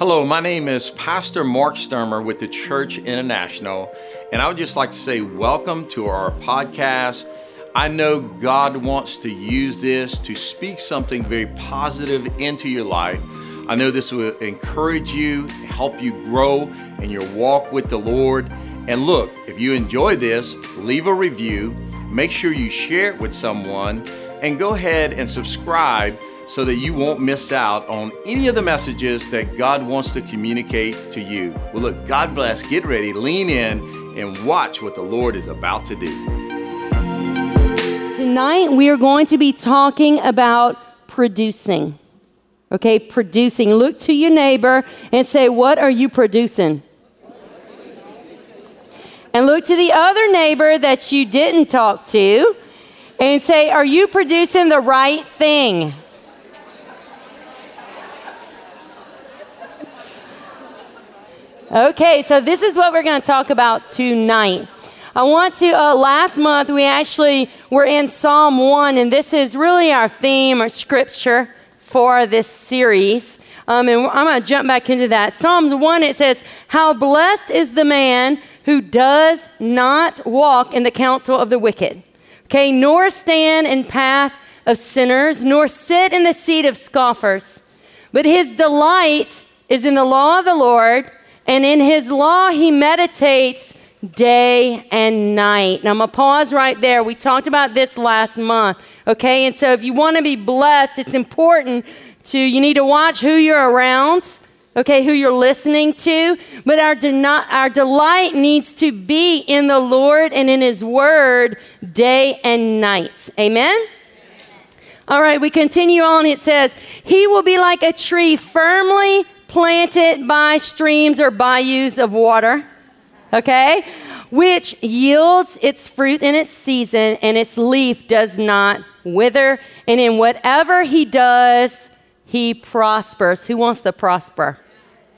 Hello, my name is Pastor Mark Sturmer with The Church International, and I would just like to say welcome to our podcast. I know God wants to use this to speak something very positive into your life. I know this will encourage you, help you grow in your walk with the Lord. And look, if you enjoy this, leave a review, make sure you share it with someone, and go ahead and subscribe so that you won't miss out on any of the messages that God wants to communicate to you. Well, look, God bless, get ready, lean in, and watch what the Lord is about to do. Tonight, we are going to be talking about producing. Okay, producing. Look to your neighbor and say, what are you producing? And look to the other neighbor that you didn't talk to and say, are you producing the right thing? Okay, so this is what we're going to talk about tonight. I want to, last month we actually were in Psalm 1, and this is really our theme or scripture for this series. And I'm going to jump back into that. Psalms 1, it says, how blessed is the man who does not walk in the counsel of the wicked, okay, nor stand in path of sinners, nor sit in the seat of scoffers. But his delight is in the law of the Lord, and in his law, he meditates day and night. Now, I'm going to pause right there. We talked about this last month, okay? And so if you want to be blessed, it's important to, you need to watch who you're around, okay, who you're listening to. But our delight needs to be in the Lord and in his word day and night. Amen? All right, we continue on. It says, he will be like a tree firmly planted by streams or bayous of water, okay, which yields its fruit in its season, and its leaf does not wither. And in whatever he does, he prospers. Who wants to prosper?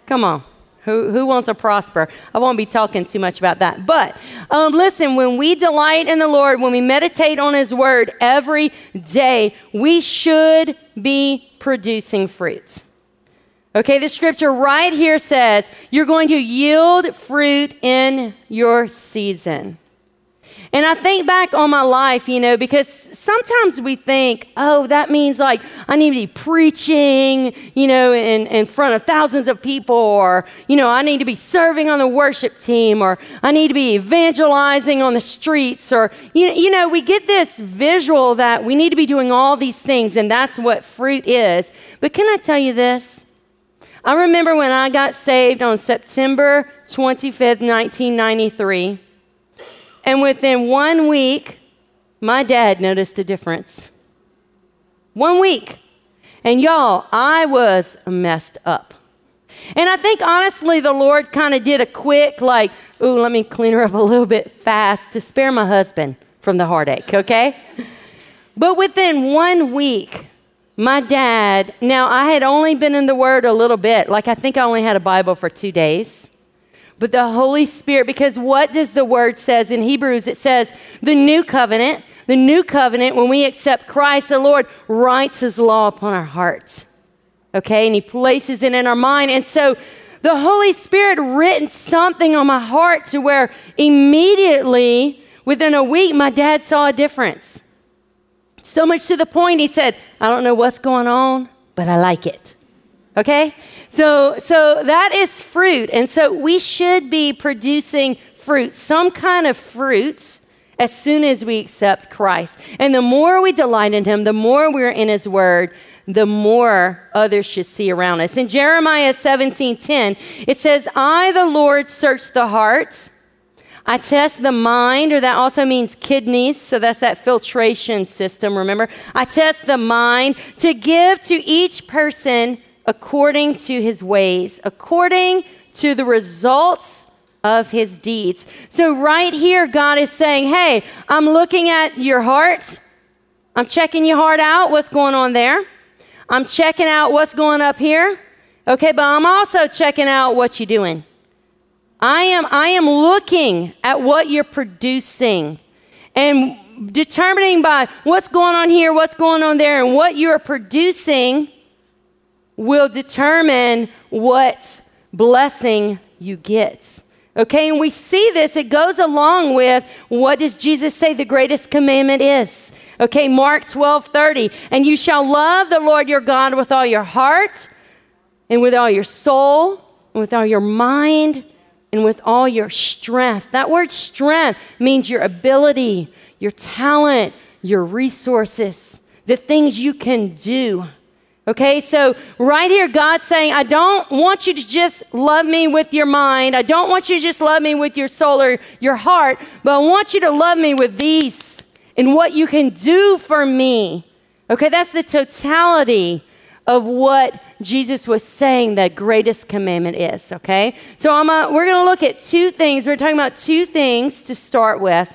Come on. Who wants to prosper? I won't be talking too much about that. But listen, when we delight in the Lord, when we meditate on his word every day, we should be producing fruit. Okay, the scripture right here says you're going to yield fruit in your season. And I think back on my life, you know, because sometimes we think, oh, that means like I need to be preaching, you know, in front of thousands of people, or, you know, I need to be serving on the worship team, or I need to be evangelizing on the streets, or, you know, we get this visual that we need to be doing all these things, and that's what fruit is. But can I tell you this? I remember when I got saved on September 25th, 1993, and within 1 week, my dad noticed a difference. 1 week. And y'all, I was messed up. And I think honestly, the Lord kind of did a quick like, ooh, let me clean her up a little bit fast to spare my husband from the heartache, okay? But within 1 week, my dad, now I had only been in the Word a little bit. Like I think I only had a Bible for 2 days. But the Holy Spirit, because what does the Word says in Hebrews? It says the new covenant, when we accept Christ, the Lord writes his law upon our heart. Okay, and he places it in our mind. And so the Holy Spirit written something on my heart to where immediately within a week, my dad saw a difference. So much to the point, he said, I don't know what's going on, but I like it, okay? So that is fruit, and so we should be producing fruit, some kind of fruit, as soon as we accept Christ. And the more we delight in him, the more we're in his word, the more others should see around us. In Jeremiah 17:10, it says, I, the Lord, search the heart. I test the mind, or that also means kidneys, so that's that filtration system, remember? I test the mind to give to each person according to his ways, according to the results of his deeds. So right here, God is saying, hey, I'm looking at your heart. I'm checking your heart out, what's going on there. I'm checking out what's going up here. Okay, but I'm also checking out what you're doing. I am looking at what you're producing and determining by what's going on here, what's going on there, and what you are producing, will determine what blessing you get. Okay, and we see this. It goes along with what does Jesus say the greatest commandment is? Okay, Mark 12:30. And you shall love the Lord your God with all your heart and with all your soul and with all your mind and with all your strength. That word strength means your ability, your talent, your resources, the things you can do. Okay, so right here, God's saying, I don't want you to just love me with your mind. I don't want you to just love me with your soul or your heart, but I want you to love me with these and what you can do for me. Okay, that's the totality of what Jesus was saying the greatest commandment is, okay? So we're going to look at two things. We're talking about two things to start with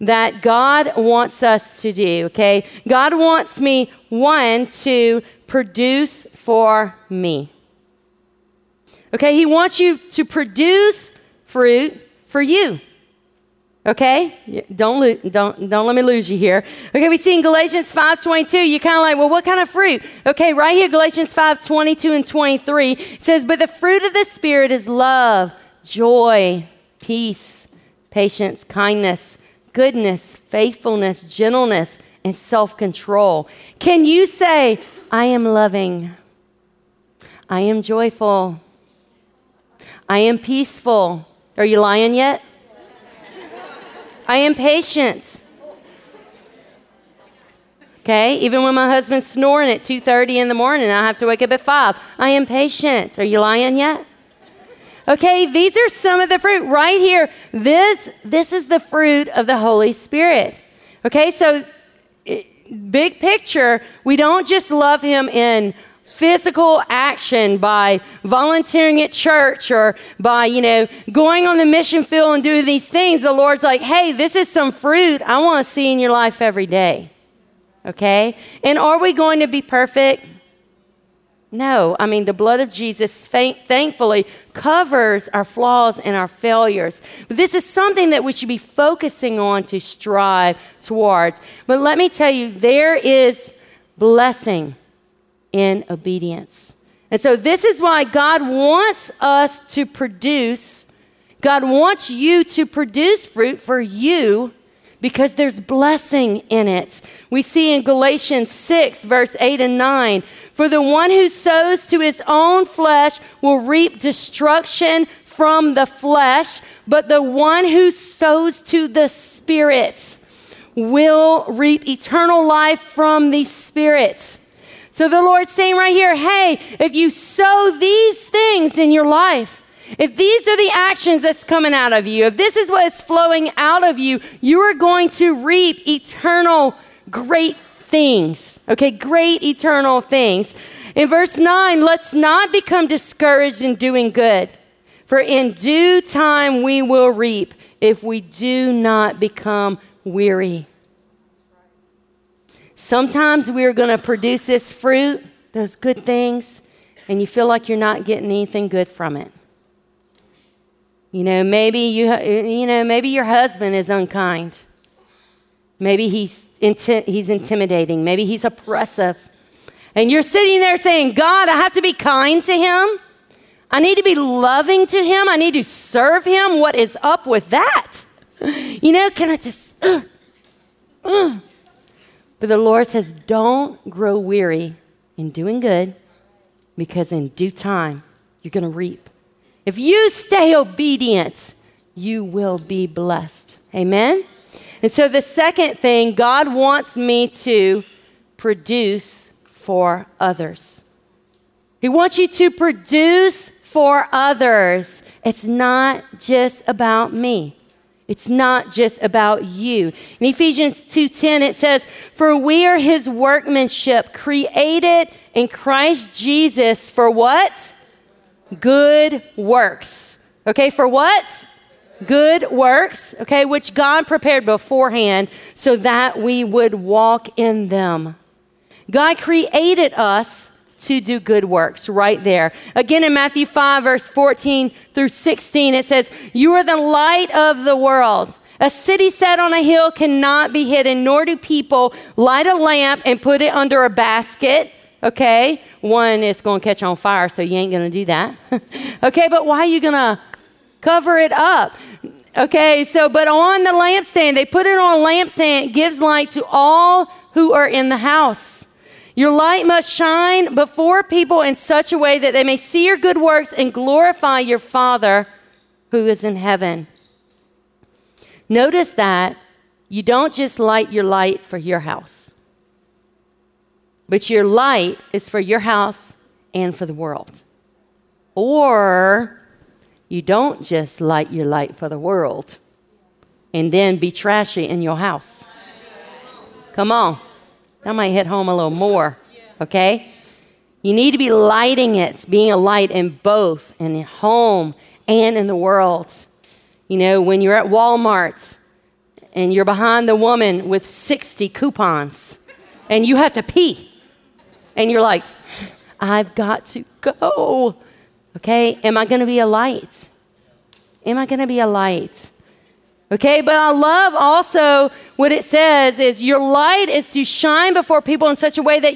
that God wants us to do, okay? God wants me, one, to produce for me. Okay, he wants you to produce fruit for you. Okay, don't let me lose you here. Okay, we see in Galatians 5:22, you're kind of like, well, what kind of fruit? Okay, right here, Galatians 5:22 and 23 it says, but the fruit of the Spirit is love, joy, peace, patience, kindness, goodness, faithfulness, gentleness, and self-control. Can you say, I am loving, I am joyful, I am peaceful? Are you lying yet? I am patient. Okay, even when my husband's snoring at 2:30 in the morning, I have to wake up at 5. I am patient. Are you lying yet? Okay, these are some of the fruit right here. This is the fruit of the Holy Spirit. Okay, so big picture, we don't just love him in physical action by volunteering at church or by, going on the mission field and doing these things. The Lord's like, hey, this is some fruit I want to see in your life every day. Okay? And are we going to be perfect? No. I mean, the blood of Jesus thankfully covers our flaws and our failures. But this is something that we should be focusing on to strive towards. But let me tell you, there is blessing in obedience. And so this is why God wants us to produce. God wants you to produce fruit for you because there's blessing in it. We see in Galatians 6, verse 8 and 9, for the one who sows to his own flesh will reap destruction from the flesh, but the one who sows to the Spirit will reap eternal life from the Spirit. So the Lord's saying right here, hey, if you sow these things in your life, if these are the actions that's coming out of you, if this is what is flowing out of you, you are going to reap eternal great things. Okay, great eternal things. In verse 9, let's not become discouraged in doing good, for in due time we will reap if we do not become weary. Sometimes we're going to produce this fruit, those good things, and you feel like you're not getting anything good from it. Maybe your husband is unkind. Maybe he's intimidating. Maybe he's oppressive. And you're sitting there saying, God, I have to be kind to him. I need to be loving to him. I need to serve him. What is up with that? Can I just... But the Lord says, don't grow weary in doing good, because in due time, you're going to reap. If you stay obedient, you will be blessed. Amen? And so the second thing, God wants me to produce for others. He wants you to produce for others. It's not just about me. It's not just about you. In Ephesians 2:10, it says, for we are his workmanship, created in Christ Jesus for what? Good works. Okay, for what? Good works, okay, which God prepared beforehand so that we would walk in them. God created us to do good works right there. Again, in Matthew 5, verse 14 through 16, it says, you are the light of the world. A city set on a hill cannot be hidden, nor do people light a lamp and put it under a basket. okay? One, it's going to catch on fire, so you ain't going to do that. Okay, but why are you going to cover it up? Okay, so, but on the lampstand, they put it on a lampstand. It gives light to all who are in the house. Your light must shine before people in such a way that they may see your good works and glorify your Father who is in heaven. Notice that you don't just light your light for your house, but your light is for your house and for the world. Or you don't just light your light for the world and then be trashy in your house. Come on. That might hit home a little more, okay? You need to be lighting it, being a light in both, in home and in the world. You know, when you're at Walmart and you're behind the woman with 60 coupons and you have to pee and you're like, I've got to go, okay? Am I going to be a light? Am I going to be a light? Okay, but I love also what it says is your light is to shine before people in such a way that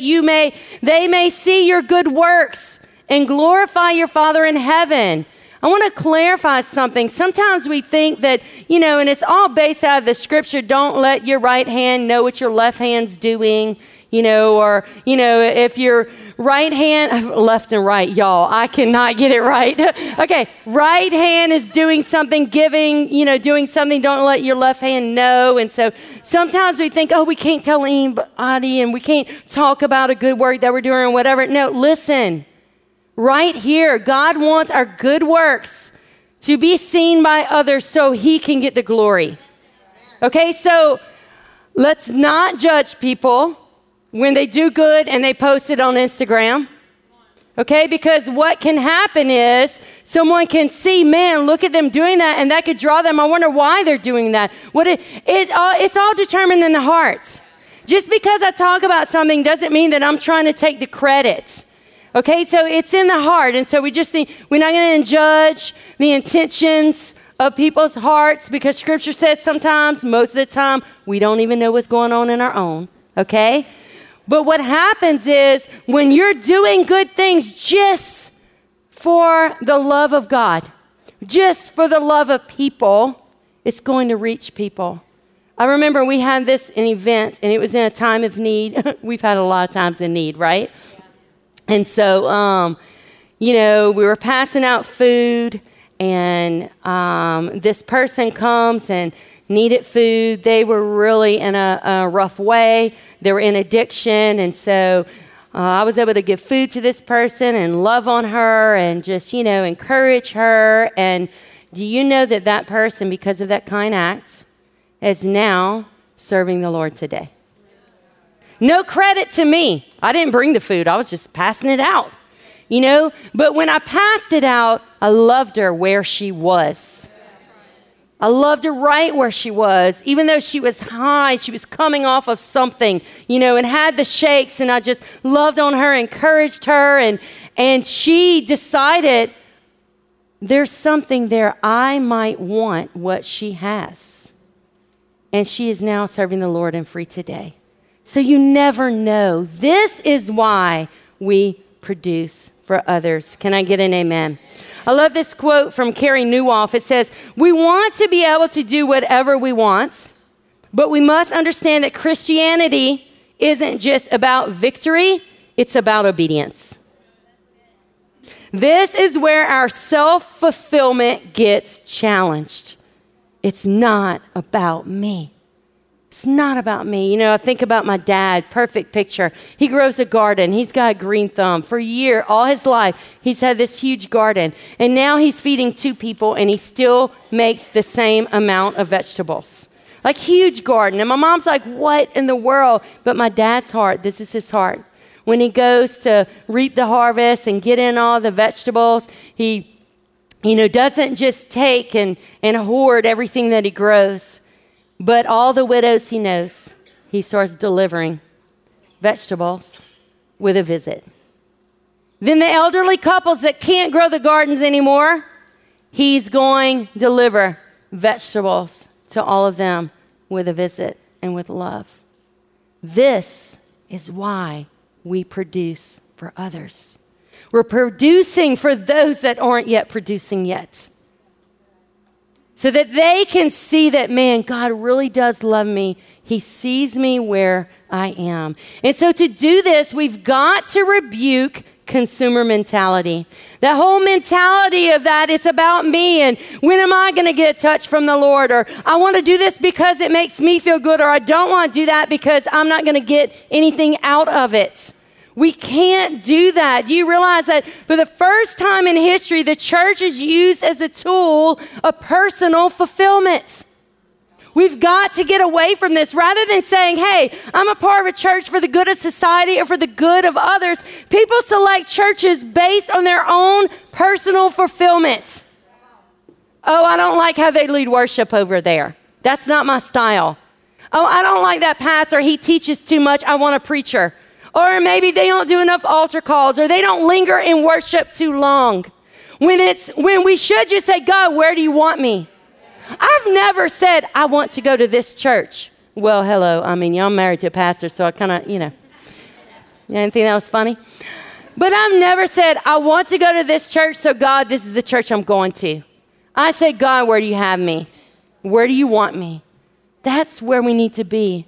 they may see your good works and glorify your Father in heaven. I want to clarify something. Sometimes we think that, you know, and it's all based out of the scripture, don't let your right hand know what your left hand's doing, you know, or, you know, if your right hand, left and right, y'all, I cannot get it right. Okay, right hand is doing something, giving, you know, doing something, don't let your left hand know. And so sometimes we think, oh, we can't tell anybody and we can't talk about a good work that we're doing or whatever. No, listen. Right here, God wants our good works to be seen by others so he can get the glory. Okay, so let's not judge people when they do good and they post it on Instagram. Okay, because what can happen is someone can see, man, look at them doing that, and that could draw them. I wonder why they're doing that. It's all determined in the heart. Just because I talk about something doesn't mean that I'm trying to take the credit. Okay, so it's in the heart, and so we just think we're not going to judge the intentions of people's hearts because Scripture says sometimes, most of the time, we don't even know what's going on in our own, okay? But what happens is when you're doing good things just for the love of God, just for the love of people, it's going to reach people. I remember we had an event, and it was in a time of need. We've had a lot of times in need, right? And so, you know, we were passing out food and this person comes and needed food. They were really in a rough way. They were in addiction. And so I was able to give food to this person and love on her and just, you know, encourage her. And do you know that that person, because of that kind act, is now serving the Lord today? No credit to me. I didn't bring the food. I was just passing it out, you know. But when I passed it out, I loved her where she was. I loved her right where she was. Even though she was high, she was coming off of something, you know, and had the shakes. And I just loved on her, encouraged her. And she decided there's something there. I might want what she has. And she is now serving the Lord and free today. So you never know. This is why we produce for others. Can I get an amen? I love this quote from Carrie Newoff. It says, we want to be able to do whatever we want, but we must understand that Christianity isn't just about victory, it's about obedience. This is where our self-fulfillment gets challenged. It's not about me. It's not about me. You know, I think about my dad, perfect picture. He grows a garden. He's got a green thumb. For a year, all his life, he's had this huge garden. And now he's feeding two people, and he still makes the same amount of vegetables. Like, huge garden. And my mom's like, what in the world? But my dad's heart, this is his heart. When he goes to reap the harvest and get in all the vegetables, he, you know, doesn't just take and hoard everything that he grows. But all the widows he knows, he starts delivering vegetables with a visit. Then the elderly couples that can't grow the gardens anymore, he's going to deliver vegetables to all of them with a visit and with love. This is why we produce for others. We're producing for those that aren't yet producing yet. So that they can see that, man, God really does love me. He sees me where I am. And so to do this, we've got to rebuke consumer mentality. That whole mentality of that, it's about me, and when am I going to get a touch from the Lord? Or I want to do this because it makes me feel good, or I don't want to do that because I'm not going to get anything out of it. We can't do that. Do you realize that for the first time in history, the church is used as a tool of personal fulfillment? We've got to get away from this. Rather than saying, hey, I'm a part of a church for the good of society or for the good of others, people select churches based on their own personal fulfillment. Oh, I don't like how they lead worship over there. That's not my style. Oh, I don't like that pastor. He teaches too much. I want a preacher. Or maybe they don't do enough altar calls, or they don't linger in worship too long. When we should just say, God, where do you want me? I've never said, I want to go to this church. Well, hello. I mean, y'all married to a pastor, so I kind of, you didn't think that was funny? But I've never said, I want to go to this church, so God, this is the church I'm going to. I say, God, where do you have me? Where do you want me? That's where we need to be.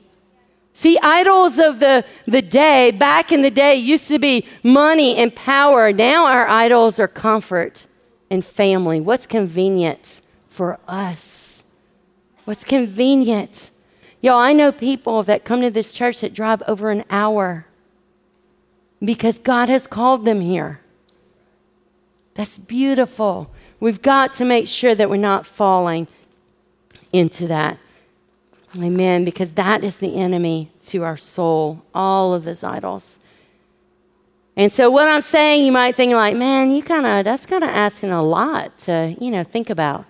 See, idols of the day, back in the day, used to be money and power. Now our idols are comfort and family. What's convenient for us? What's convenient? Y'all, I know people that come to this church that drive over an hour because God has called them here. That's beautiful. We've got to make sure that we're not falling into that. Amen, because that is the enemy to our soul, all of those idols. And so what I'm saying, you might think like, man, that's kind of asking a lot to, think about.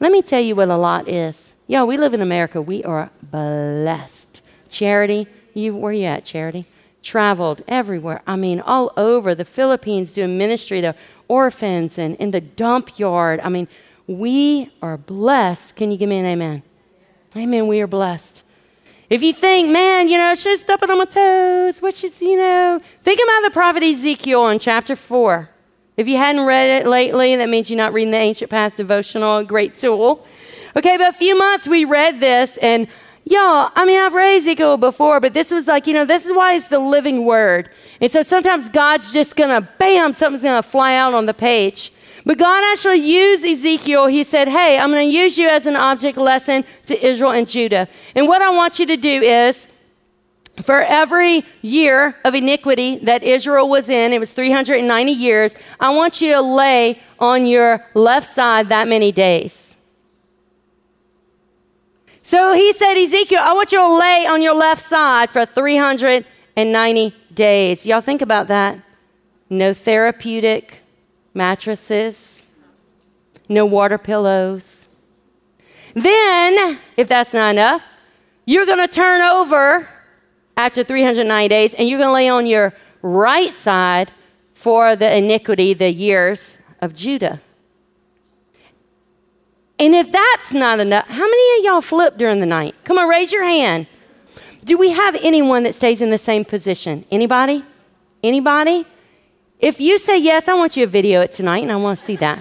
Let me tell you what a lot is. Yo, we live in America. We are blessed. Charity, where you at, Charity? Traveled everywhere. I mean, all over the Philippines doing ministry to orphans and in the dump yard. I mean, we are blessed. Can you give me an amen? Amen, we are blessed. If you think, man, should step on my toes, which is, think about the prophet Ezekiel in chapter 4. If you hadn't read it lately, that means you're not reading the Ancient Path Devotional, a great tool. Okay, but a few months we read this, and y'all, I mean, I've read Ezekiel before, but this was like, this is why it's the living word. And so sometimes God's just going to, bam, something's going to fly out on the page. But God actually used Ezekiel. He said, hey, I'm going to use you as an object lesson to Israel and Judah. And what I want you to do is, for every year of iniquity that Israel was in, it was 390 years, I want you to lay on your left side that many days. So he said, Ezekiel, I want you to lay on your left side for 390 days. Y'all think about that. No therapeutic mattresses, no water pillows. Then, if that's not enough, you're going to turn over after 390 days and you're going to lay on your right side for the iniquity, the years of Judah. And if that's not enough, how many of y'all flip during the night? Come on, raise your hand. Do we have anyone that stays in the same position? Anybody? Anybody? If you say yes, I want you to video it tonight, and I want to see that.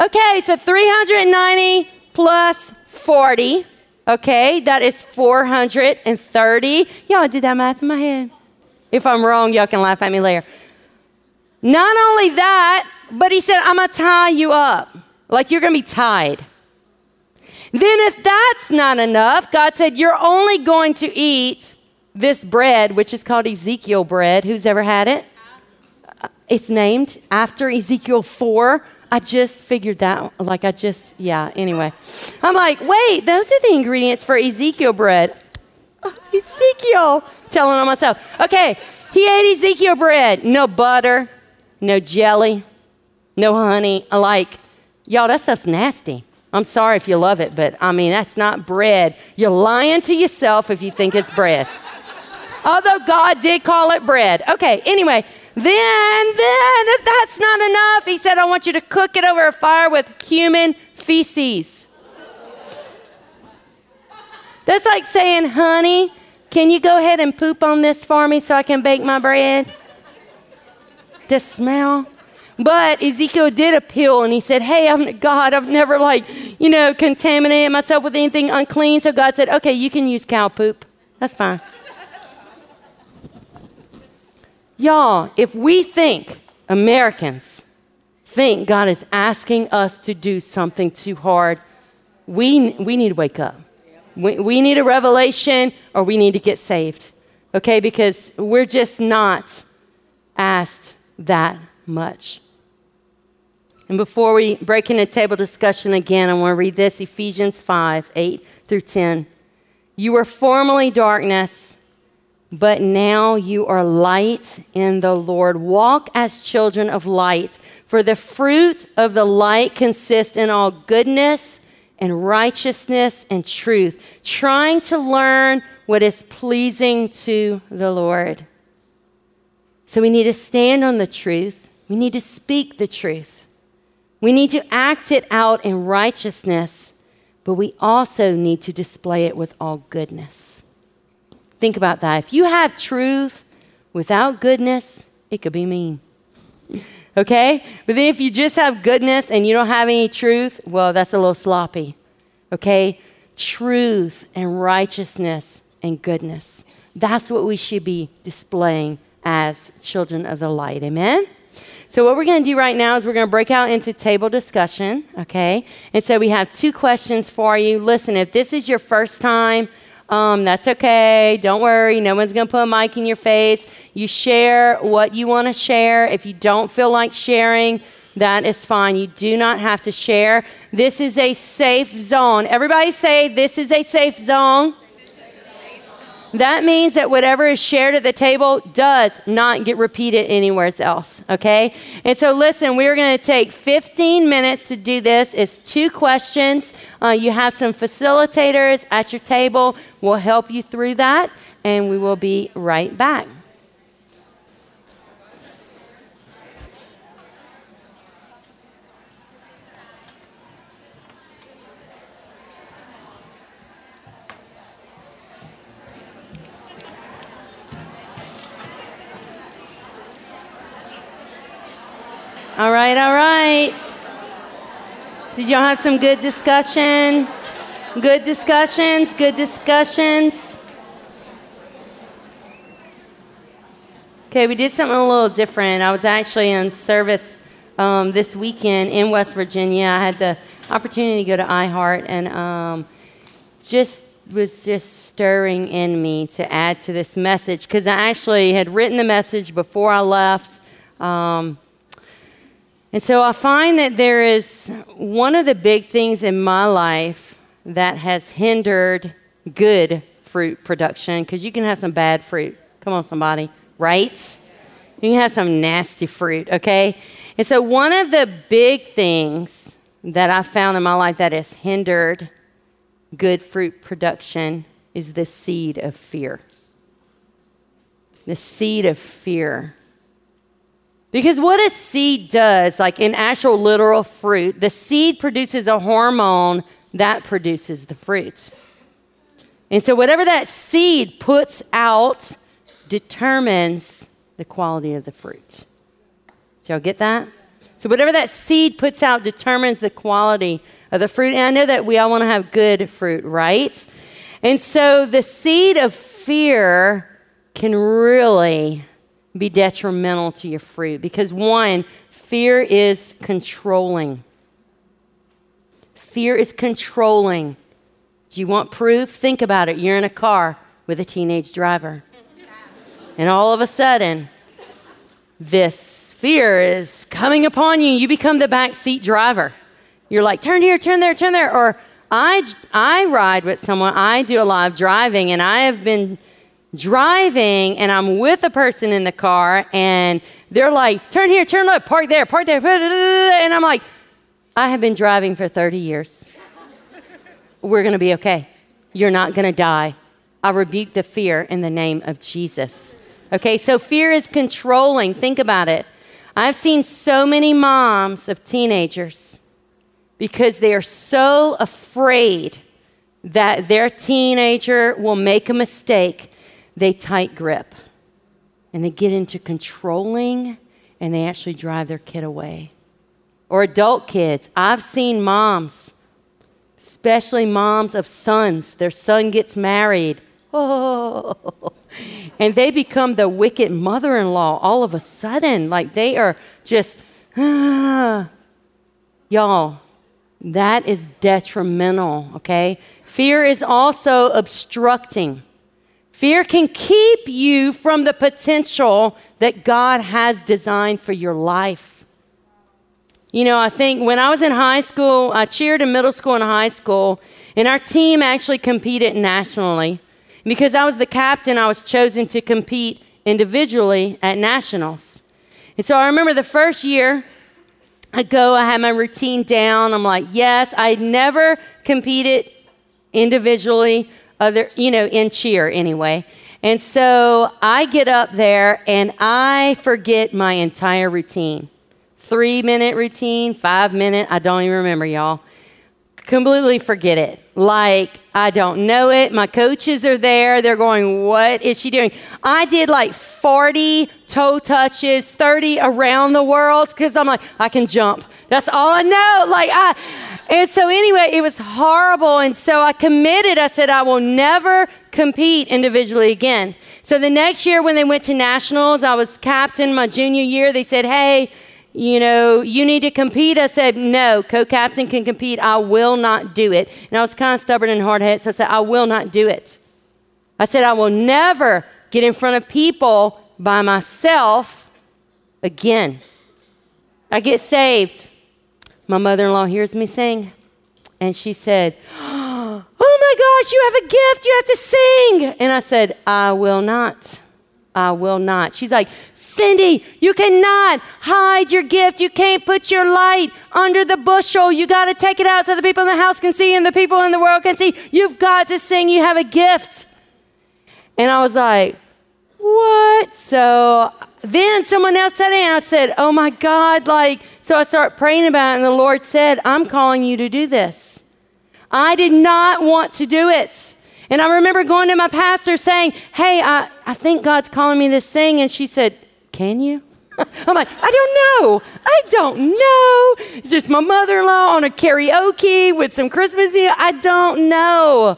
Okay, so 390 plus 40, okay, that is 430. Y'all, I did that math in my head. If I'm wrong, y'all can laugh at me later. Not only that, but he said, I'm going to tie you up. Like you're going to be tied. Then if that's not enough, God said, you're only going to eat this bread, which is called Ezekiel bread. Who's ever had it? It's named after Ezekiel 4. I just figured that, anyway. I'm like, wait, those are the ingredients for Ezekiel bread. Oh, Ezekiel, telling on myself. Okay, he ate Ezekiel bread. No butter, no jelly, no honey. Y'all, that stuff's nasty. I'm sorry if you love it, but I mean, that's not bread. You're lying to yourself if you think it's bread. Although God did call it bread. Okay, anyway, then if that's not enough, he said, I want you to cook it over a fire with human feces. That's like saying honey Can you go ahead and poop on this for me so I can bake my bread? The smell. But Ezekiel did appeal, and he said, hey, I've never contaminated myself with anything unclean. So God said, okay, you can use cow poop. That's fine. Y'all, if we think, Americans think God is asking us to do something too hard, we need to wake up. We need a revelation, or we need to get saved, okay? Because we're just not asked that much. And before we break into table discussion again, I want to read this, Ephesians 5, 8 through 10. You were formerly darkness, but now you are light in the Lord. Walk as children of light, for the fruit of the light consists in all goodness and righteousness and truth, trying to learn what is pleasing to the Lord. So we need to stand on the truth. We need to speak the truth. We need to act it out in righteousness, but we also need to display it with all goodness. Think about that. If you have truth without goodness, it could be mean. Okay? But then if you just have goodness and you don't have any truth, well, that's a little sloppy. Okay? Truth and righteousness and goodness. That's what we should be displaying as children of the light. Amen? So what we're going to do right now is we're going to break out into table discussion. Okay? And so we have two questions for you. Listen, if this is your first time, that's okay. Don't worry. No one's going to put a mic in your face. You share what you want to share. If you don't feel like sharing, that is fine. You do not have to share. This is a safe zone. Everybody say, this is a safe zone. That means that whatever is shared at the table does not get repeated anywhere else, okay? And so listen, we're going to take 15 minutes to do this. It's two questions. You have some facilitators at your table. We'll help you through that, and we will be right back. All right, all right. Did y'all have some good discussion? Good discussions, good discussions. Okay, we did something a little different. I was actually in service this weekend in West Virginia. I had the opportunity to go to iHeart, and was just stirring in me to add to this message, because I actually had written the message before I left. And so I find that there is one of the big things in my life that has hindered good fruit production, because you can have some bad fruit. Come on, somebody, right? You can have some nasty fruit, okay? And so one of the big things that I found in my life that has hindered good fruit production is the seed of fear. The seed of fear. Because what a seed does, like in actual literal fruit, the seed produces a hormone that produces the fruit. And so whatever that seed puts out determines the quality of the fruit. Did y'all get that? So whatever that seed puts out determines the quality of the fruit. And I know that we all want to have good fruit, right? And so the seed of fear can really be detrimental to your fruit, because one, fear is controlling. Fear is controlling. Do you want proof? Think about it. You're in a car with a teenage driver, and all of a sudden, this fear is coming upon you. You become the backseat driver. You're like, turn here, turn there, turn there. Or I ride with someone. I do a lot of driving, and I have been driving, and I'm with a person in the car, and they're like, turn here, turn left, park there, park there. And I'm like, I have been driving for 30 years. We're going to be okay. You're not going to die. I rebuke the fear in the name of Jesus. Okay, so fear is controlling. Think about it. I've seen so many moms of teenagers, because they are so afraid that their teenager will make a mistake, they tight grip and they get into controlling and they actually drive their kid away. Or adult kids. I've seen moms, especially moms of sons. Their son gets married. Oh, and they become the wicked mother-in-law all of a sudden. Like they are just, y'all, that is detrimental, okay? Fear is also obstructing. Fear can keep you from the potential that God has designed for your life. You know, I think when I was in high school, I cheered in middle school and high school, and our team actually competed nationally. Because I was the captain, I was chosen to compete individually at nationals. And so I remember the first year, I had my routine down. I'm like, yes, I never competed individually, in cheer anyway. And so I get up there and I forget my entire routine. 3-minute routine, 5-minute, I don't even remember, y'all. Completely forget it. Like, I don't know it. My coaches are there. They're going, what is she doing? I did like 40 toe touches, 30 around the world, because I'm like, I can jump. That's all I know. And so anyway, it was horrible. And so I committed. I said, I will never compete individually again. So the next year when they went to nationals, I was captain my junior year. They said, hey, you need to compete. I said, no, co-captain can compete. I will not do it. And I was kind of stubborn and hard-headed, so I said, I will not do it. I said, I will never get in front of people by myself again. I get saved. My mother-in-law hears me sing, and she said, oh my gosh, you have a gift. You have to sing. And I said, I will not. I will not. She's like, Cindy, you cannot hide your gift. You can't put your light under the bushel. You got to take it out so the people in the house can see and the people in the world can see. You've got to sing. You have a gift. And I was like, what? So then someone else said it, and I said, oh my God. So I start praying about it, and the Lord said, I'm calling you to do this. I did not want to do it. And I remember going to my pastor saying, hey, I think God's calling me this thing. And she said, can you? I'm like, I don't know. Just my mother-in-law on a karaoke with some Christmas music. I don't know.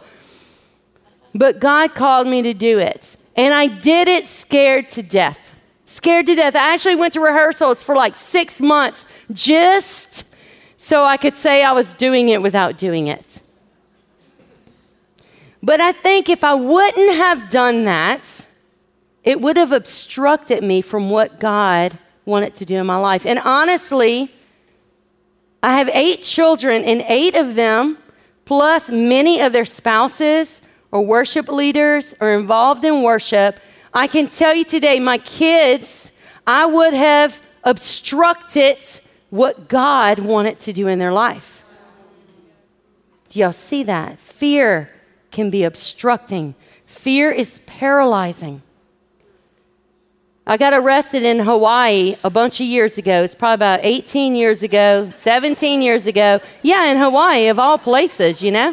But God called me to do it. And I did it scared to death. I actually went to rehearsals for 6 months just so I could say I was doing it without doing it. But I think if I wouldn't have done that, it would have obstructed me from what God wanted to do in my life. And honestly, I have 8 children, and 8 of them, plus many of their spouses or worship leaders are involved in worship. I can tell you today, my kids, I would have obstructed what God wanted to do in their life. Do y'all see that? Fear can be obstructing. Fear is paralyzing. I got arrested in Hawaii a bunch of years ago. It's probably about 18 years ago, 17 years ago. Yeah, in Hawaii, of all places, I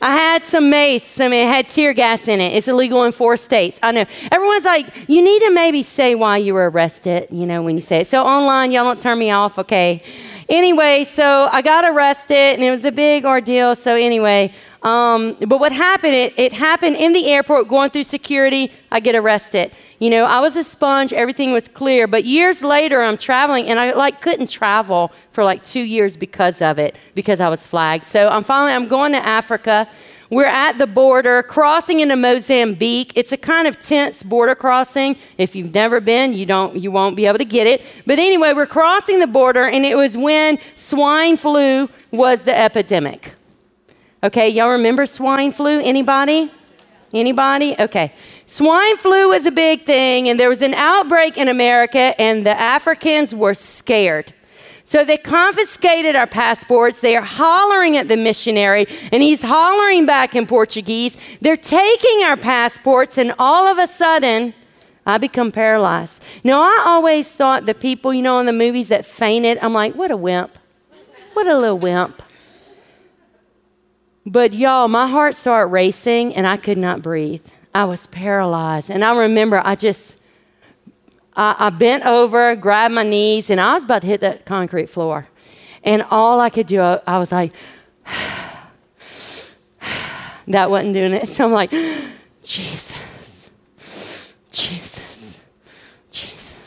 had some mace. It had tear gas in it. It's illegal in 4 states. I know. Everyone's like, you need to maybe say why you were arrested, when you say it. So online, y'all don't turn me off, okay? Anyway, so I got arrested, and it was a big ordeal. So anyway, but what happened, it happened in the airport, going through security, I get arrested. I was a sponge, everything was clear. But years later, I'm traveling, and I couldn't travel for 2 years because of it, because I was flagged. So I'm going to Africa. We're at the border, crossing into Mozambique. It's a kind of tense border crossing. If you've never been, you won't be able to get it. But anyway, we're crossing the border, and it was when swine flu was the epidemic. Okay, y'all remember swine flu? Anybody? Okay. Swine flu was a big thing, and there was an outbreak in America, and the Africans were scared. So they confiscated our passports. They are hollering at the missionary, and he's hollering back in Portuguese. They're taking our passports, and all of a sudden, I become paralyzed. Now, I always thought the people, in the movies that fainted, I'm like, what a wimp. What a little wimp. But y'all, my heart started racing, and I could not breathe. I was paralyzed. And I remember I bent over, grabbed my knees, and I was about to hit that concrete floor. And all I could do, I was like, that wasn't doing it. So I'm like, Jesus, Jesus, Jesus.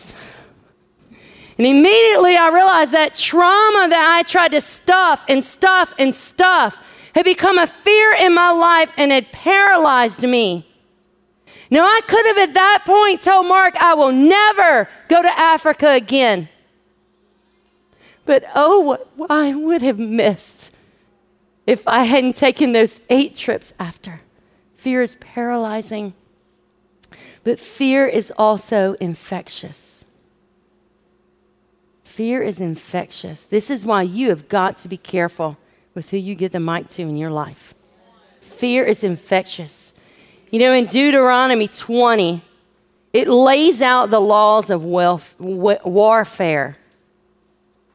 And immediately I realized that trauma that I tried to stuff had become a fear in my life and had paralyzed me. Now, I could have at that point told Mark, I will never go to Africa again. But oh, what I would have missed if I hadn't taken those 8 trips after. Fear is paralyzing, but fear is also infectious. Fear is infectious. This is why you have got to be careful with who you give the mic to in your life. Fear is infectious. You know, in Deuteronomy 20, it lays out the laws of warfare.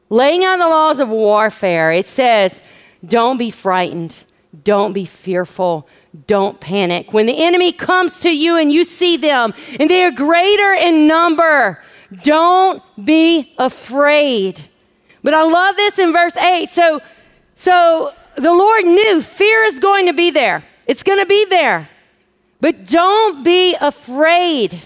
Laying out the laws of warfare, it says, don't be frightened, don't be fearful, don't panic. When the enemy comes to you and you see them, and they are greater in number, don't be afraid. But I love this in verse 8. So the Lord knew fear is going to be there. It's going to be there. But don't be afraid.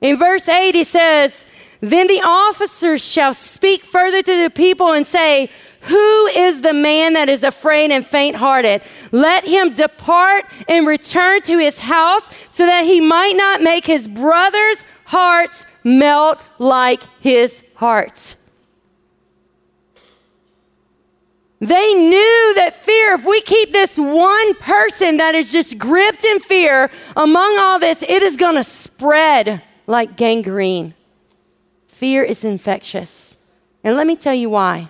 In verse 8, he says, then the officers shall speak further to the people and say, who is the man that is afraid and faint-hearted? Let him depart and return to his house so that he might not make his brothers' hearts melt like his heart. They knew that fear, if we keep this one person that is just gripped in fear among all this, it is going to spread like gangrene. Fear is infectious. And let me tell you why.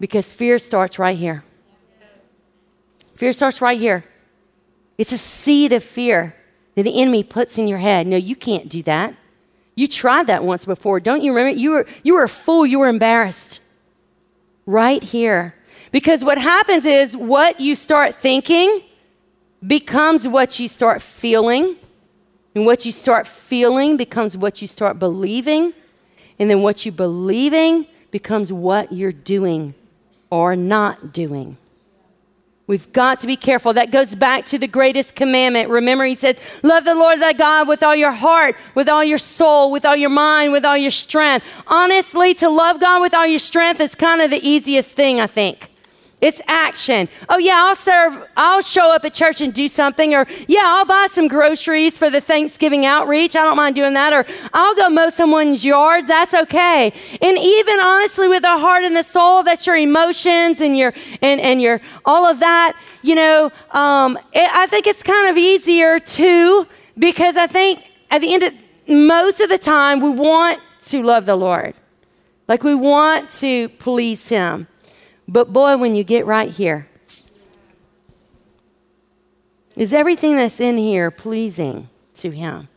Because fear starts right here. Fear starts right here. It's a seed of fear that the enemy puts in your head. No, you can't do that. You tried that once before. Don't you remember? You were a fool. You were embarrassed. Right here. Because what happens is what you start thinking becomes what you start feeling. And what you start feeling becomes what you start believing. And then what you're believing becomes what you're doing or not doing. We've got to be careful. That goes back to the greatest commandment. Remember, he said, love the Lord thy God with all your heart, with all your soul, with all your mind, with all your strength. Honestly, to love God with all your strength is kind of the easiest thing, I think. It's action. Oh, yeah, I'll show up at church and do something. Or, yeah, I'll buy some groceries for the Thanksgiving outreach. I don't mind doing that. Or, I'll go mow someone's yard. That's okay. And even honestly with the heart and the soul, that's your emotions and your all of that. You know, I think it's kind of easier too, because I think at the end of most of the time, we want to love the Lord. Like we want to please him. But boy, when you get right here, is everything that's in here pleasing to him?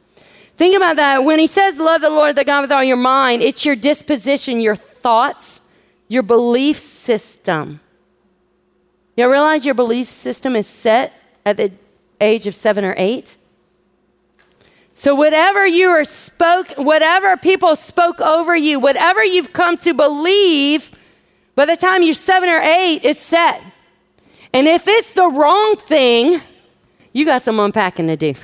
Think about that. When he says, love the Lord, the God with all your mind, it's your disposition, your thoughts, your belief system. You realize your belief system is set at the age of 7 or 8? So whatever people spoke over you, whatever you've come to believe, by the time you're 7 or 8, it's set. And if it's the wrong thing, you got some unpacking to do.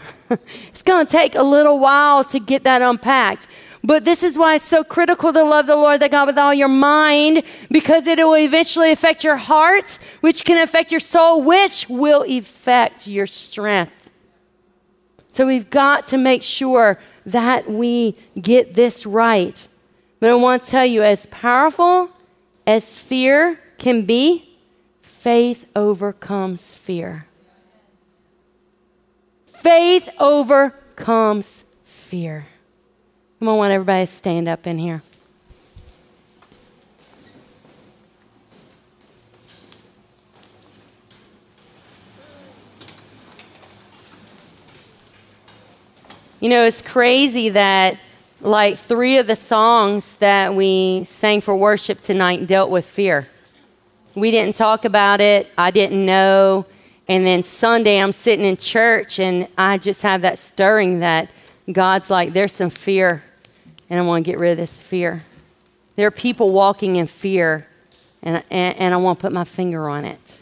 It's going to take a little while to get that unpacked. But this is why it's so critical to love the Lord, thy God, with all your mind, because it will eventually affect your heart, which can affect your soul, which will affect your strength. So we've got to make sure that we get this right. But I want to tell you, as powerful as fear can be, faith overcomes fear. Faith overcomes fear. I'm going to want everybody to stand up in here. You know, it's crazy that like 3 of the songs that we sang for worship tonight dealt with fear. We didn't talk about it. I didn't know. And then Sunday, I'm sitting in church, and I just have that stirring that God's like, there's some fear, and I want to get rid of this fear. There are people walking in fear, and I want to put my finger on it.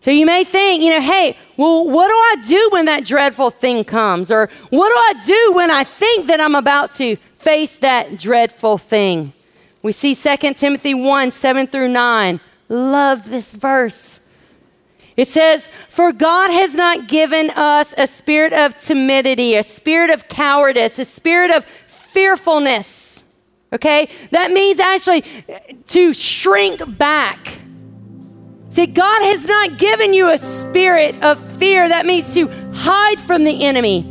So you may think, hey, well, what do I do when that dreadful thing comes? Or what do I do when I think that I'm about to face that dreadful thing? We see 2 Timothy 1, 7 through 9. Love this verse. It says, for God has not given us a spirit of timidity, a spirit of cowardice, a spirit of fearfulness, okay? That means actually to shrink back. See, God has not given you a spirit of fear. That means to hide from the enemy.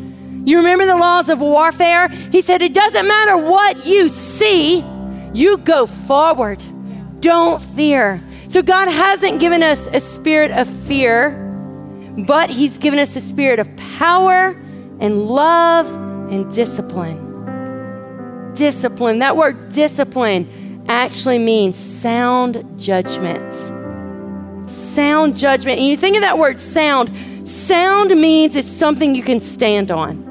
You remember the laws of warfare? He said, it doesn't matter what you see, you go forward. Don't fear. So God hasn't given us a spirit of fear, but he's given us a spirit of power and love and discipline. Discipline, that word discipline actually means sound judgment. Sound judgment. And you think of that word sound. Sound means it's something you can stand on.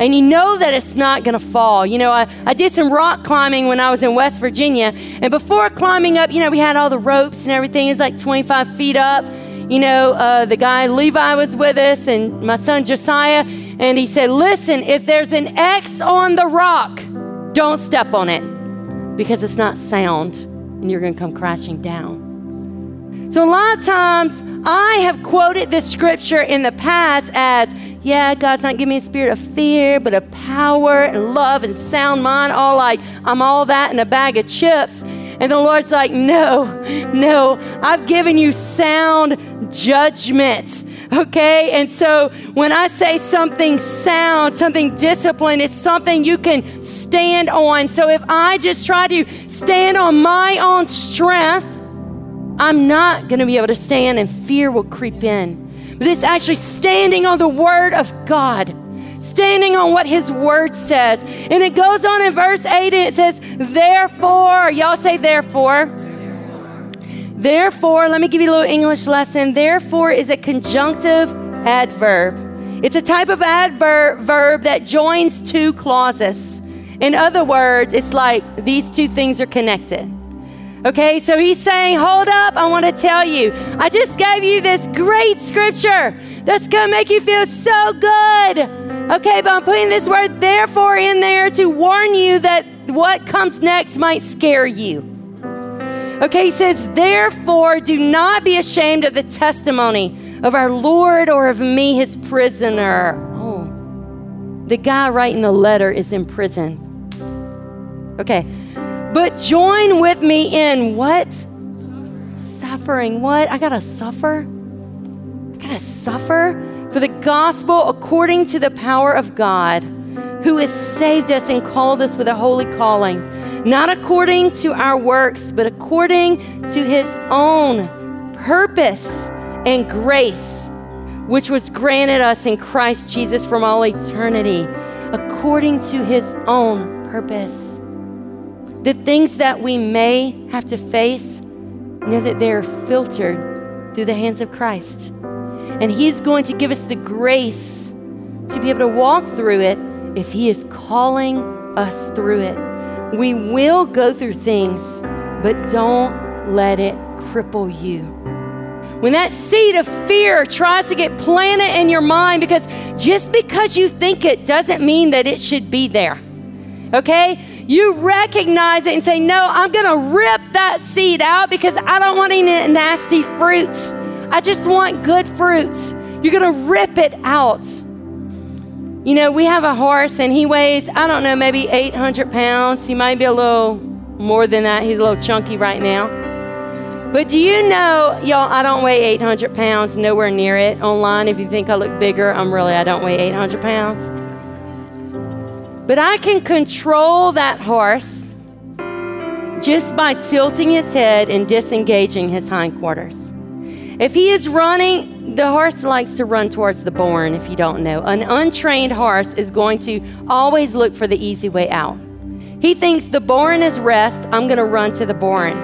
And you know that it's not going to fall. I did some rock climbing when I was in West Virginia. And before climbing up, we had all the ropes and everything. It's like 25 feet up. The guy Levi was with us and my son Josiah. And he said, listen, if there's an X on the rock, don't step on it because it's not sound and you're going to come crashing down. So a lot of times I have quoted this scripture in the past as, God's not giving me a spirit of fear, but of power and love and sound mind, all like I'm all that in a bag of chips. And the Lord's like, no, I've given you sound judgment, okay? And so when I say something sound, something disciplined, it's something you can stand on. So if I just try to stand on my own strength, I'm not going to be able to stand and fear will creep in. But it's actually standing on the word of God, standing on what his word says. And it goes on in verse 8 and it says, therefore, y'all say therefore. Therefore, let me give you a little English lesson. Therefore is a conjunctive adverb. It's a type of adverb that joins two clauses. In other words, it's like these two things are connected. Okay, so he's saying, hold up, I want to tell you. I just gave you this great scripture that's going to make you feel so good. Okay, but I'm putting this word therefore in there to warn you that what comes next might scare you. Okay, he says, therefore, do not be ashamed of the testimony of our Lord or of me, his prisoner. Oh, the guy writing the letter is in prison. Okay. But join with me in what? Suffering. What? I gotta suffer for the gospel according to the power of God, who has saved us and called us with a holy calling, not according to our works, but according to his own purpose and grace, which was granted us in Christ Jesus from all eternity, according to his own purpose. The things that we may have to face, know that they're filtered through the hands of Christ. And he's going to give us the grace to be able to walk through it if he is calling us through it. We will go through things, but don't let it cripple you. When that seed of fear tries to get planted in your mind, because just because you think it doesn't mean that it should be there, okay? You recognize it and say, no, I'm going to rip that seed out because I don't want any nasty fruits. I just want good fruits. You're going to rip it out. We have a horse and he weighs, maybe 800 pounds. He might be a little more than that. He's a little chunky right now. But do you know, y'all, I don't weigh 800 pounds, nowhere near it. Online, if you think I look bigger, I don't weigh 800 pounds. But I can control that horse just by tilting his head and disengaging his hindquarters. If he is running, the horse likes to run towards the barn, if you don't know. An untrained horse is going to always look for the easy way out. He thinks the barn is rest, I'm going to run to the barn.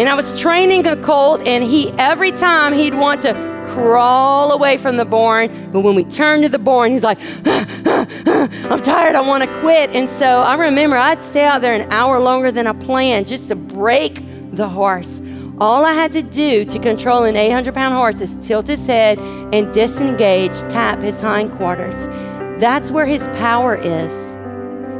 And I was training a colt, and every time he'd want to crawl away from the barn. But when we turn to the barn, he's like, I'm tired, I want to quit. And so I remember I'd stay out there an hour longer than I planned just to break the horse. All I had to do to control an 800-pound horse is tilt his head and disengage, tap his hindquarters. That's where his power is.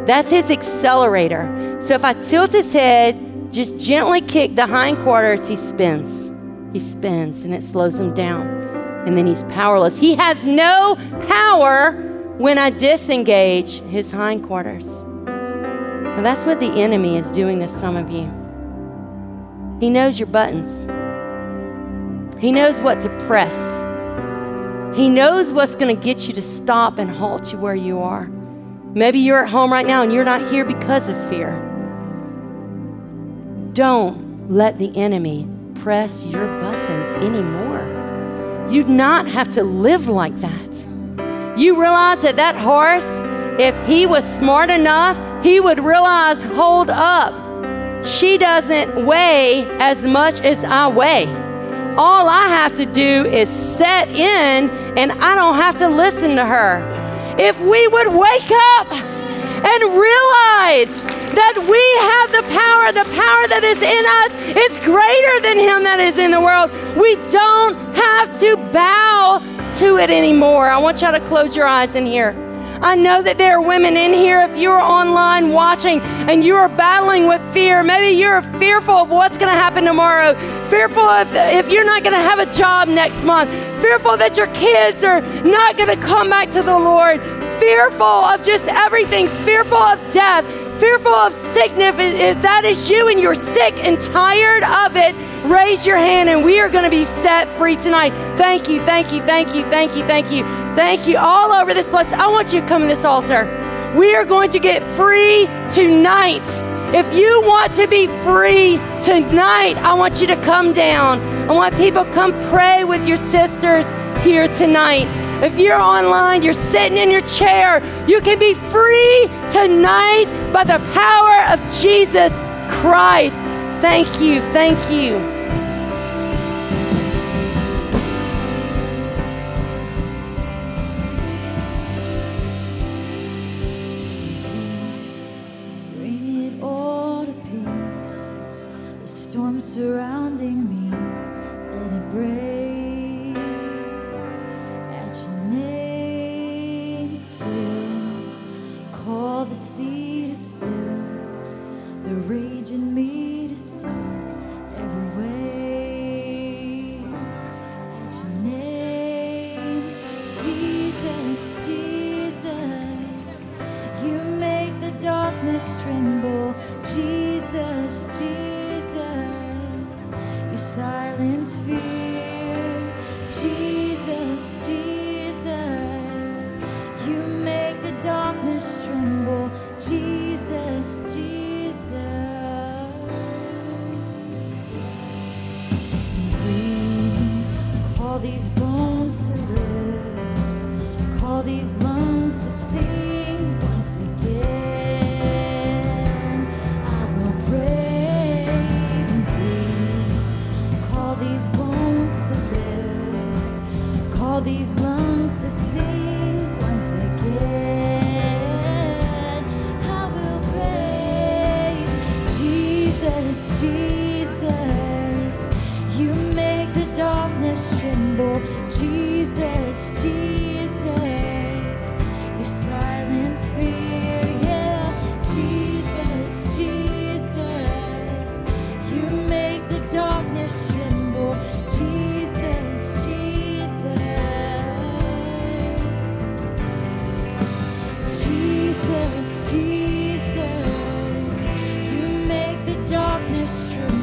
That's his accelerator. So if I tilt his head, just gently kick the hindquarters, he spins. He spins and it slows him down. And then he's powerless. He has no power when I disengage his hindquarters. Now that's what the enemy is doing to some of you. He knows your buttons. He knows what to press. He knows what's going to get you to stop and halt you where you are. Maybe you're at home right now and you're not here because of fear. Don't let the enemy press your buttons anymore. You do not have to live like that. You realize that that horse, if he was smart enough, he would realize, hold up. She doesn't weigh as much as I weigh. All I have to do is set in and I don't have to listen to her. If we would wake up and realize that we have the power that is in us is greater than him that is in the world. We don't have to bow to it anymore. I want y'all to close your eyes in here. I know that there are women in here, if you're online watching and you're battling with fear, maybe you're fearful of what's going to happen tomorrow, fearful of if you're not going to have a job next month, fearful that your kids are not going to come back to the Lord, fearful of just everything, fearful of death, fearful of sickness. If that is you and you're sick and tired of it, raise your hand and we are going to be set free tonight. Thank you, thank you, thank you, thank you, thank you. Thank you all over this place. I want you to come to this altar. We are going to get free tonight. If you want to be free tonight, I want you to come down. I want people to come pray with your sisters here tonight. If you're online, you're sitting in your chair, you can be free tonight by the power of Jesus Christ. Thank you, thank you. Surrounding me, let it break at your name still, call the sea to still, the rage in me to still, every wave at your name, Jesus, Jesus, you make the darkness tremble, Jesus, Jesus. Silent fear, Jesus, Jesus, you make the darkness tremble, Jesus, Jesus. Breathe, call these bones to live, call these lungs to sing once again. These bones to live, call these lungs to sing once again. I will praise Jesus, Jesus, you make the darkness tremble, Jesus, Jesus, you silence fear, yeah, Jesus, Jesus, you make the darkness tremble. Jesus, Jesus, you make the darkness true.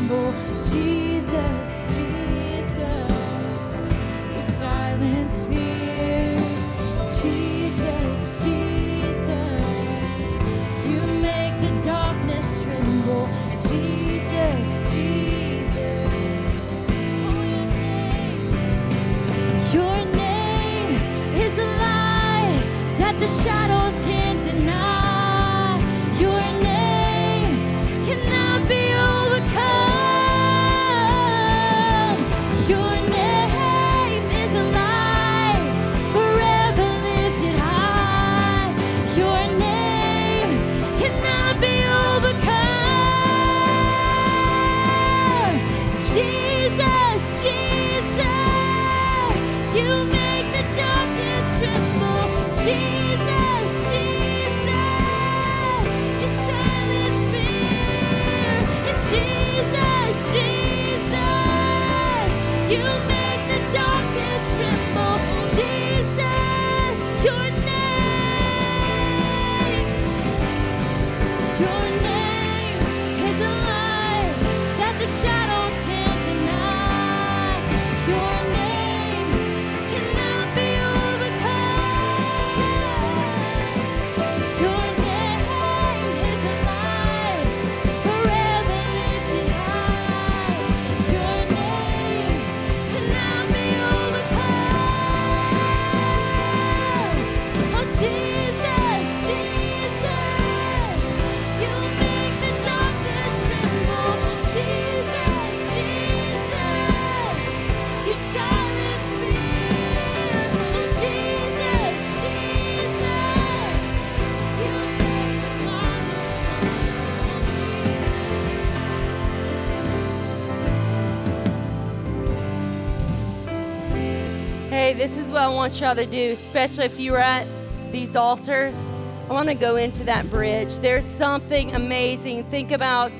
This is what I want y'all to do, especially if you're at these altars. I want to go into that bridge. There's something amazing. Think about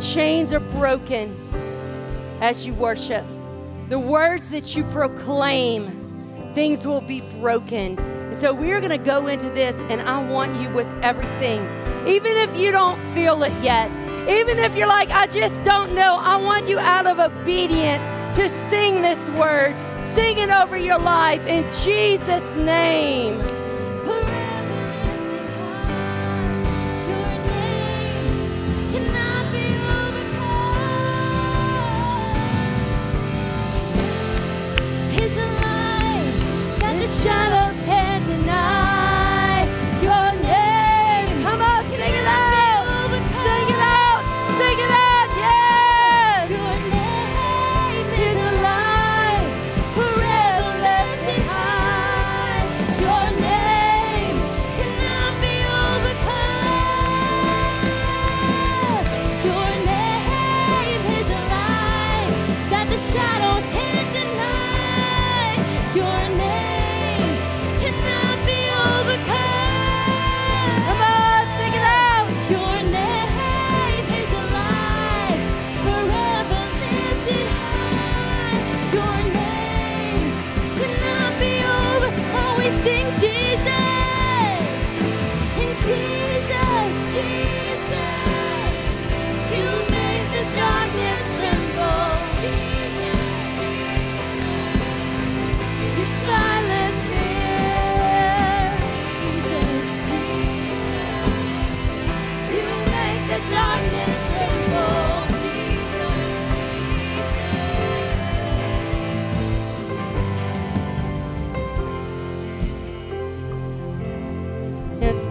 chains are broken as you worship. The words that you proclaim, things will be broken. And so we're going to go into this, and I want you with everything. Even if you don't feel it yet, even if you're like, I just don't know, I want you out of obedience to sing this word. Sing it over your life in Jesus' name.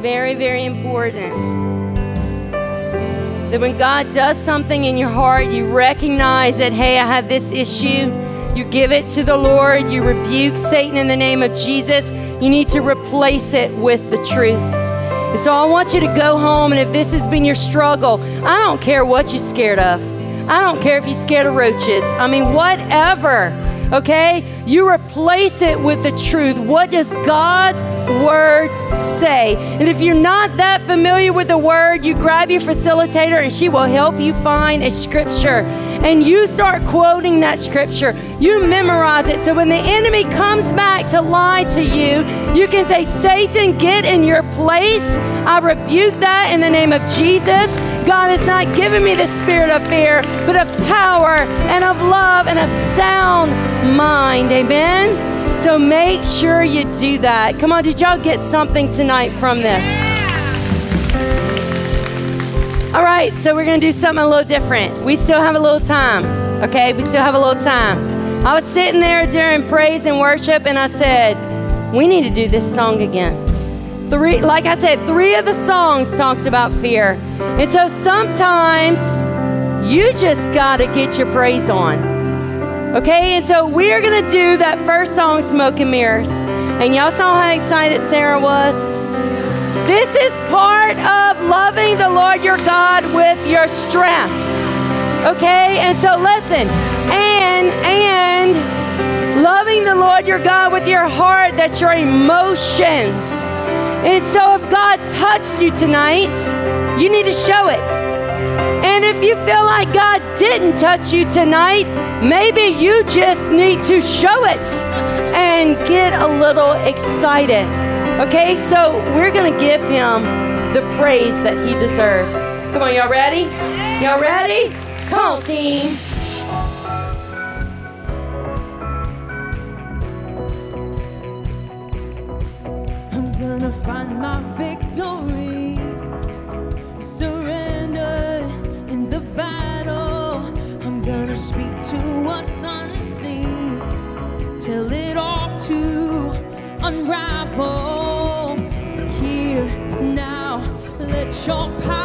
Very, very important that when God does something in your heart, you recognize that, hey, I have this issue. You give it to the Lord. You rebuke Satan in the name of Jesus. You need to replace it with the truth. And so I want you to go home, and if this has been your struggle, I don't care what you're scared of. I don't care if you're scared of roaches. I mean, whatever, okay? You replace it with the truth. What does God's word say? And if you're not that familiar with the word, you grab your facilitator and she will help you find a scripture, and you start quoting that scripture. You memorize it, so when the enemy comes back to lie to you, you can say, Satan, get in your place. I rebuke that in the name of Jesus. God has not given me the spirit of fear, but of power and of love and of sound mind. Amen. So make sure you do that. Come on, did y'all get something tonight from this? Yeah. All right, so we're going to do something a little different. We still have a little time, okay? We still have a little time. I was sitting there during praise and worship, and I said, we need to do this song again. Three of the songs talked about fear. And so sometimes you just got to get your praise on. Okay, and so we are going to do that first song, Smoke and Mirrors. And y'all saw how excited Sarah was. This is part of loving the Lord your God with your strength. Okay? And so listen, and loving the Lord your God with your heart, that's your emotions. And so if God touched you tonight, you need to show it. And if you feel like God didn't touch you tonight, maybe you just need to show it and get a little excited. Okay, so we're gonna give him the praise that he deserves. Come on, y'all ready? Y'all ready? Come on, team. I'm gonna find my victory, surrendered in the battle. I'm gonna speak to what's unseen, tell it all to unravel. Here, now, let your power